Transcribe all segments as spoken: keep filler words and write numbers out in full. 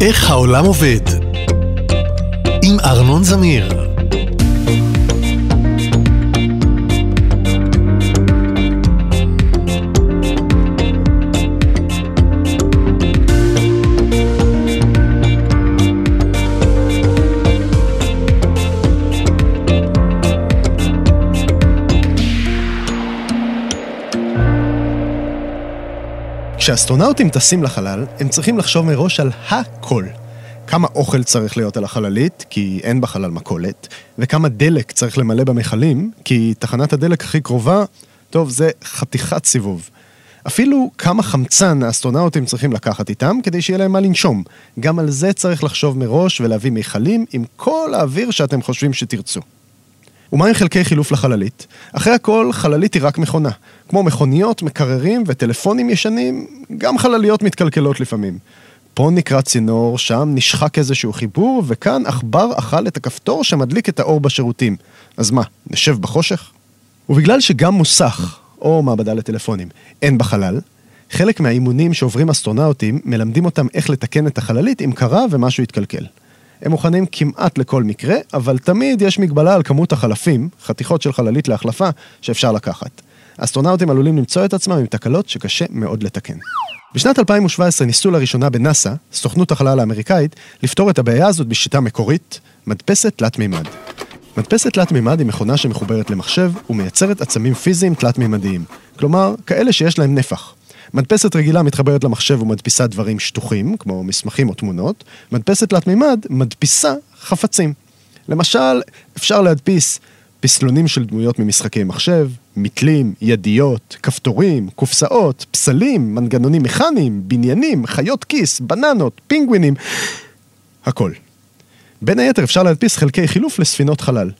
איך העולם עובד עם ארנון זמיר. כשאסטרונאוטים טסים לחלל, הם צריכים לחשוב מראש על הכל. כמה אוכל צריך להיות על החללית, כי אין בחלל מכולת, וכמה דלק צריך למלא במכלים, כי תחנת הדלק הכי קרובה, טוב, זה חתיכת סיבוב. אפילו כמה חמצן האסטרונאוטים צריכים לקחת איתם, כדי שיהיה להם מה לנשום. גם על זה צריך לחשוב מראש ולהביא מיכלים עם כל האוויר שאתם חושבים שתרצו. ומה עם חלקי חילוף לחללית? אחרי הכל, חללית היא רק מכונה. כמו מכוניות, מקררים וטלפונים ישנים, גם חלליות מתקלקלות לפעמים. פה נקרא צינור, שם נשחק איזשהו חיבור, וכאן עכבר אכל את הכפתור שמדליק את האור בשירותים. אז מה, נשב בחושך? ובגלל שגם מוסך, או מעבדה לטלפונים, אין בחלל, חלק מהאימונים שעוברים אסטרונאוטים מלמדים אותם איך לתקן את החללית אם קרה ומשהו יתקלקל. הם מוכנים כמעט לכל מקרה, אבל תמיד יש מגבלה על כמות החלפים, חתיכות של חללית להחלפה, שאפשר לקחת. אסטרונאוטים עלולים למצוא את עצמם עם תקלות שקשה מאוד לתקן. בשנת אלפיים ושבע עשרה ניסו לראשונה בנאסא, סוכנות החלל האמריקאית, לפתור את הבעיה הזאת בשיטה מקורית, מדפסת תלת מימד. מדפסת תלת מימד היא מכונה שמחוברת למחשב ומייצרת עצמים פיזיים תלת מימדיים, כלומר, כאלה שיש להם נפח. מדפסת רגילה מתחברת למחשב ומדפיסה דברים שטוחים, כמו מסמכים או תמונות. מדפסת תלת מימד מדפיסה חפצים. למשל, אפשר להדפיס פסלונים של דמויות ממשחקי מחשב, מטלים, ידיות, כפתורים, קופסאות, פסלים, מנגנונים מכניים, בניינים, חיות כיס, בננות, פינגווינים, הכל. בין היתר אפשר להדפיס חלקי חילוף לספינות חלל.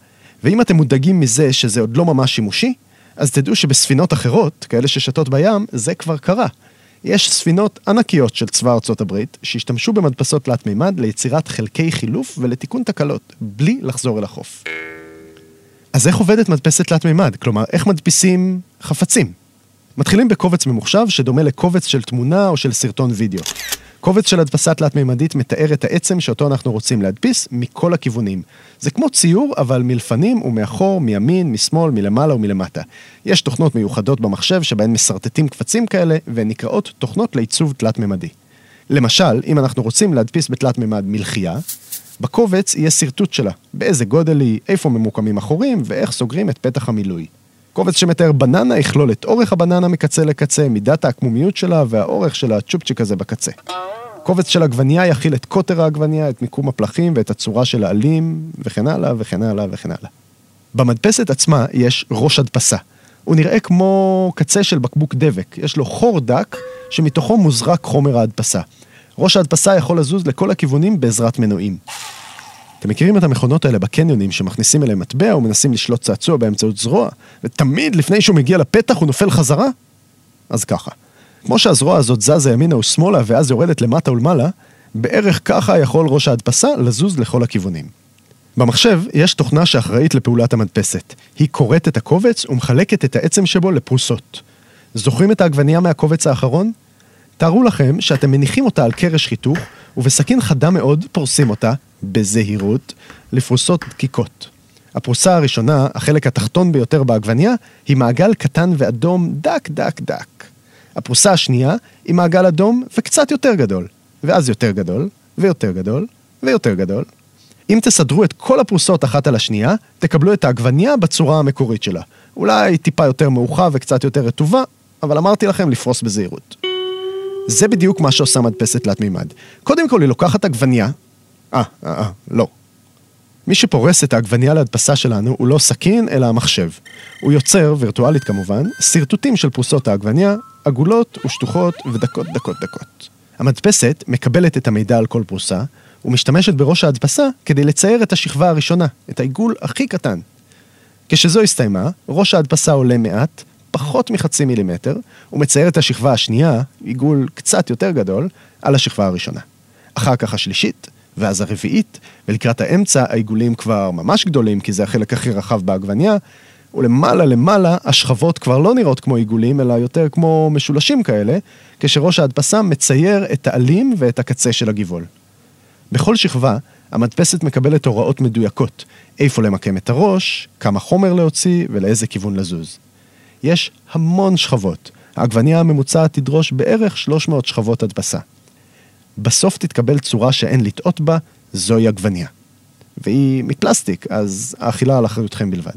ואם אתם מודאגים מזה שזה עוד לא ממש שימושי, אז תדעו שבספינות אחרות, כאלה ששתות בים, זה כבר קרה. יש ספינות ענקיות של צבא ארצות הברית, שהשתמשו במדפסות תלת מימד ליצירת חלקי חילוף ולתיקון תקלות, בלי לחזור אל החוף. אז איך עובדת מדפסת תלת מימד? כלומר, איך מדפיסים חפצים? מתחילים בקובץ ממוחשב שדומה לקובץ של תמונה או של סרטון וידאו. קובץ של הדפסה תלת מימדית מתאר את העצם שאותו אנחנו רוצים להדפיס מכל הכיוונים. זה כמו ציור, אבל מלפנים ומאחור, מימין, משמאל, מלמעלה ומלמטה. יש תוכנות מיוחדות במחשב שבהן מסרטטים קבצים כאלה, והן נקראות תוכנות לעיצוב תלת מימדי. למשל, אם אנחנו רוצים להדפיס בתלת מימד מלחייה, בקובץ יהיה סרטוט שלה, באיזה גודל היא, איפה ממוקמים החורים ואיך סוגרים את פתח המילוי. קובץ שמתאר בננה יכלול את אורך הבננה מקצה לקצה, מידת העקמומיות שלה והאורך של הצ'ופצ'יק הזה בקצה. קובץ של עגבניה יכיל את קוטר העגבניה, את מיקום הפלחים ואת הצורה של העלים, וכן הלאה וכן הלאה וכן הלאה. במדפסת עצמה יש ראש הדפסה. הוא נראה כמו קצה של בקבוק דבק. יש לו חור דק שמתוכו מוזרק חומר ההדפסה. ראש ההדפסה יכול לזוז לכל הכיוונים בעזרת מנועים. אתם מכירים את המכונות האלה בקניונים שמכניסים אליהם מטבע ומנסים לשלוט צעצוע באמצעות זרוע, ותמיד לפני שהוא מגיע לפתח הוא נופל חזרה? אז ככה. כמו שהזרוע הזאת זזה ימינה ושמאלה ואז יורדת למטה ולמעלה, בערך ככה יכול ראש ההדפסה לזוז לכל הכיוונים. במחשב יש תוכנה שאחראית לפעולת המדפסת. היא קוראת את הקובץ ומחלקת את העצם שבו לפרוסות. זוכרים את העגבנייה מהקובץ האחרון? תארו לכם שאתם מניחים אותה על קרש חיתוך, ובסכין חדה מאוד פורסים אותה, בזהירות, לפרוסות דקיקות. הפרוסה הראשונה, החלק התחתון ביותר בעגבניה, היא מעגל קטן ואדום דק דק דק. הפרוסה השנייה היא מעגל אדום וקצת יותר גדול, ואז יותר גדול, ויותר גדול, ויותר גדול. אם תסדרו את כל הפרוסות אחת על השנייה, תקבלו את העגבניה בצורה המקורית שלה. אולי טיפה יותר מאוחה וקצת יותר רטובה, אבל אמרתי לכם לפרוס בזהירות. זה בדיוק מה שעושה מדפסת תלת מימד. קודם כל היא לוקחת עגבניה, אה, אה, לא. מי שפורס את העגבניה להדפסה שלנו הוא לא סכין, אלא המחשב. הוא יוצר, וירטואלית כמובן, סרטוטים של פרוסות העגבניה, עגולות ושטוחות ודקות דקות דקות. המדפסת מקבלת את המידע על כל פרוסה, ומשתמשת בראש ההדפסה כדי לצייר את השכבה הראשונה, את העיגול הכי קטן. כשזו הסתיימה, ראש ההדפסה עולה מעט, פחות מחצי מילימטר, הוא מצייר את השכבה השנייה, עיגול קצת יותר גדול, על השכבה הראשונה. אחר כך השלישית, ואז הרביעית, ולקראת האמצע, העיגולים כבר ממש גדולים, כי זה החלק הכי רחב בעגבניה, ולמעלה למעלה השכבות כבר לא נראות כמו עיגולים, אלא יותר כמו משולשים כאלה, כשראש ההדפסה מצייר את העלים ואת הקצה של הגיבול. בכל שכבה, המדפסת מקבלת הוראות מדויקות, איפה למקם את הראש, כמה חומר להוציא ולאיזה כיוון לזוז. יש המון שכבות. העגבניה הממוצעת תדרוש בערך שלוש מאות שכבות הדפסה. בסוף תתקבל צורה שאין לטעות בה, זוהי עגבניה. והיא מפלסטיק, אז האכילה על אחריותכם בלבד.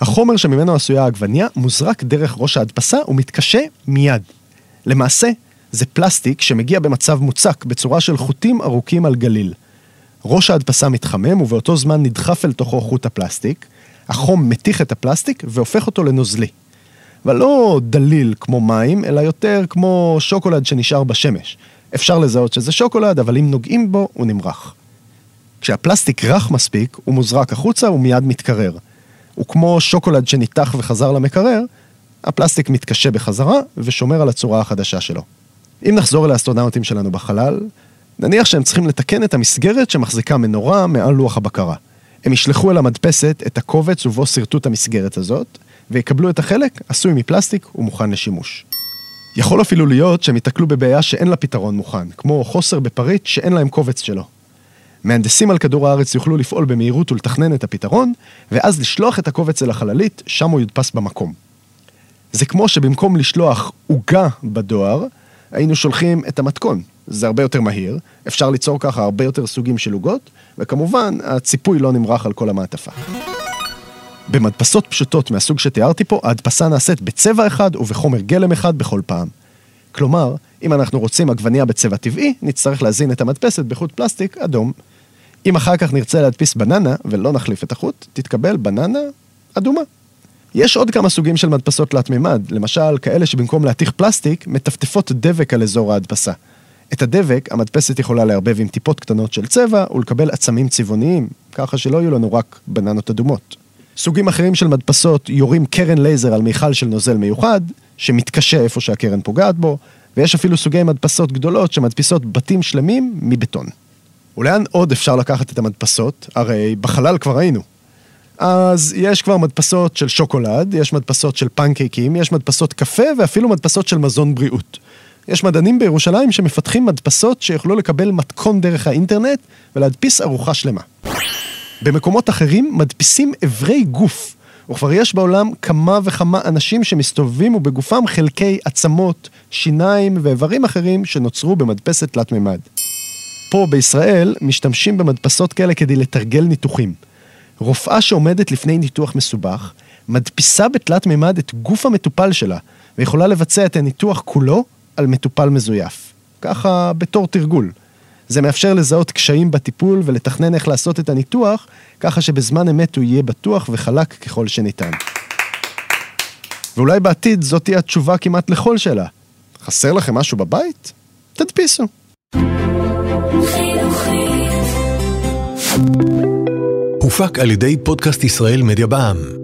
החומר שממנו עשויה העגבניה מוזרק דרך ראש ההדפסה ומתקשה מיד. למעשה, זה פלסטיק שמגיע במצב מוצק בצורה של חוטים ארוכים על גליל. ראש ההדפסה מתחמם ובאותו זמן נדחף אל תוכו חוט הפלסטיק, החום מתיך את הפלסטיק והופך אותו לנוזלי. אבל לא דליל כמו מים, אלא יותר כמו שוקולד שנשאר בשמש. אפשר לזהות שזה שוקולד, אבל אם נוגעים בו, הוא נמרח. כשהפלסטיק רך מספיק, הוא מוזרק החוצה ומיד מתקרר. וכמו שוקולד שניתח וחזר למקרר, הפלסטיק מתקשה בחזרה ושומר על הצורה החדשה שלו. אם נחזור אל האסטרונאוטים שלנו בחלל, נניח שהם צריכים לתקן את המסגרת שמחזיקה מנורה מעל לוח הבקרה. הם ישלחו אל המדפסת את הקובץ ובו סרטוט המסגרת הזאת, ויקבלו את החלק עשוי מפלסטיק ומוכן לשימוש. יכול אפילו להיות שהם יתקלו בבעיה שאין לה פתרון מוכן, כמו חוסר בפריט שאין להם קובץ שלו. מהנדסים על כדור הארץ יוכלו לפעול במהירות ולתכנן את הפתרון, ואז לשלוח את הקובץ אל החללית, שם הוא יודפס במקום. זה כמו שבמקום לשלוח עוגה בדואר, היינו שולחים את המתכון. זה הרבה יותר מהיר, אפשר ליצור ככה הרבה יותר סוגים של עוגות, וכמובן הציפוי לא נמרח על כל המעטפה. במדפסות פשוטות מהסוג שתיארתי פה, ההדפסה נעשית בצבע אחד ובחומר גלם אחד בכל פעם. כלומר, אם אנחנו רוצים עגבניה בצבע טבעי, נצטרך להזין את המדפסת בחוט פלסטיק אדום. אם אחר כך נרצה להדפיס בננה ולא נחליף את החוט, תתקבל בננה אדומה. יש עוד כמה סוגים של מדפסות תלת מימד, למשל כאלה שבמקום להתיך פלסטיק, מטפטפות דבק על אזור ההדפסה. את הדבק המדפסת יכולה להרבב עם טיפות קטנות של צבע ולקבל עצמים צבעוניים, ככה שלא יהיו לנו רק בננות אדומות. סוגים אחרים של מדפסות יורים קרן לייזר על מיכל של נוזל מיוחד, שמתקשה איפה שהקרן פוגעת בו, ויש אפילו סוגי מדפסות גדולות שמדפיסות בתים שלמים מבטון. ולאן עוד אפשר לקחת את המדפסות? הרי בחלל כבר היינו. אז יש כבר מדפסות של שוקולד, יש מדפסות של פנקייקים, יש מדפסות קפה ואפילו מדפסות של מזון בריאות. יש מדענים בירושלים שמפתחים מדפסות שיוכלו לקבל מתכון דרך האינטרנט ולהדפיס ארוחה שלמה. במקומות אחרים מדפיסים אברי גוף, וכבר יש בעולם כמה וכמה אנשים שמסתובבים ובגופם חלקי עצמות, שיניים ואיברים אחרים שנוצרו במדפסת תלת מימד. פה בישראל משתמשים במדפסות כאלה כדי לתרגל ניתוחים. רופאה שעומדת לפני ניתוח מסובך, מדפיסה בתלת מימד את גוף המטופל שלה, ויכולה לבצע את הניתוח כולו על מטופל מזויף. ככה בתור תרגול. זה מאפשר לזהות קשיים בטיפול ולתכנן איך לעשות את הניתוח, ככה שבזמן אמת הוא יהיה בטוח וחלק ככל שניתן. ואולי בעתיד זאת תהיה התשובה כמעט לכל שאלה. חסר לכם משהו בבית? תדפיסו. הופק על ידי פודקאסט ישראל מדיה בע"מ.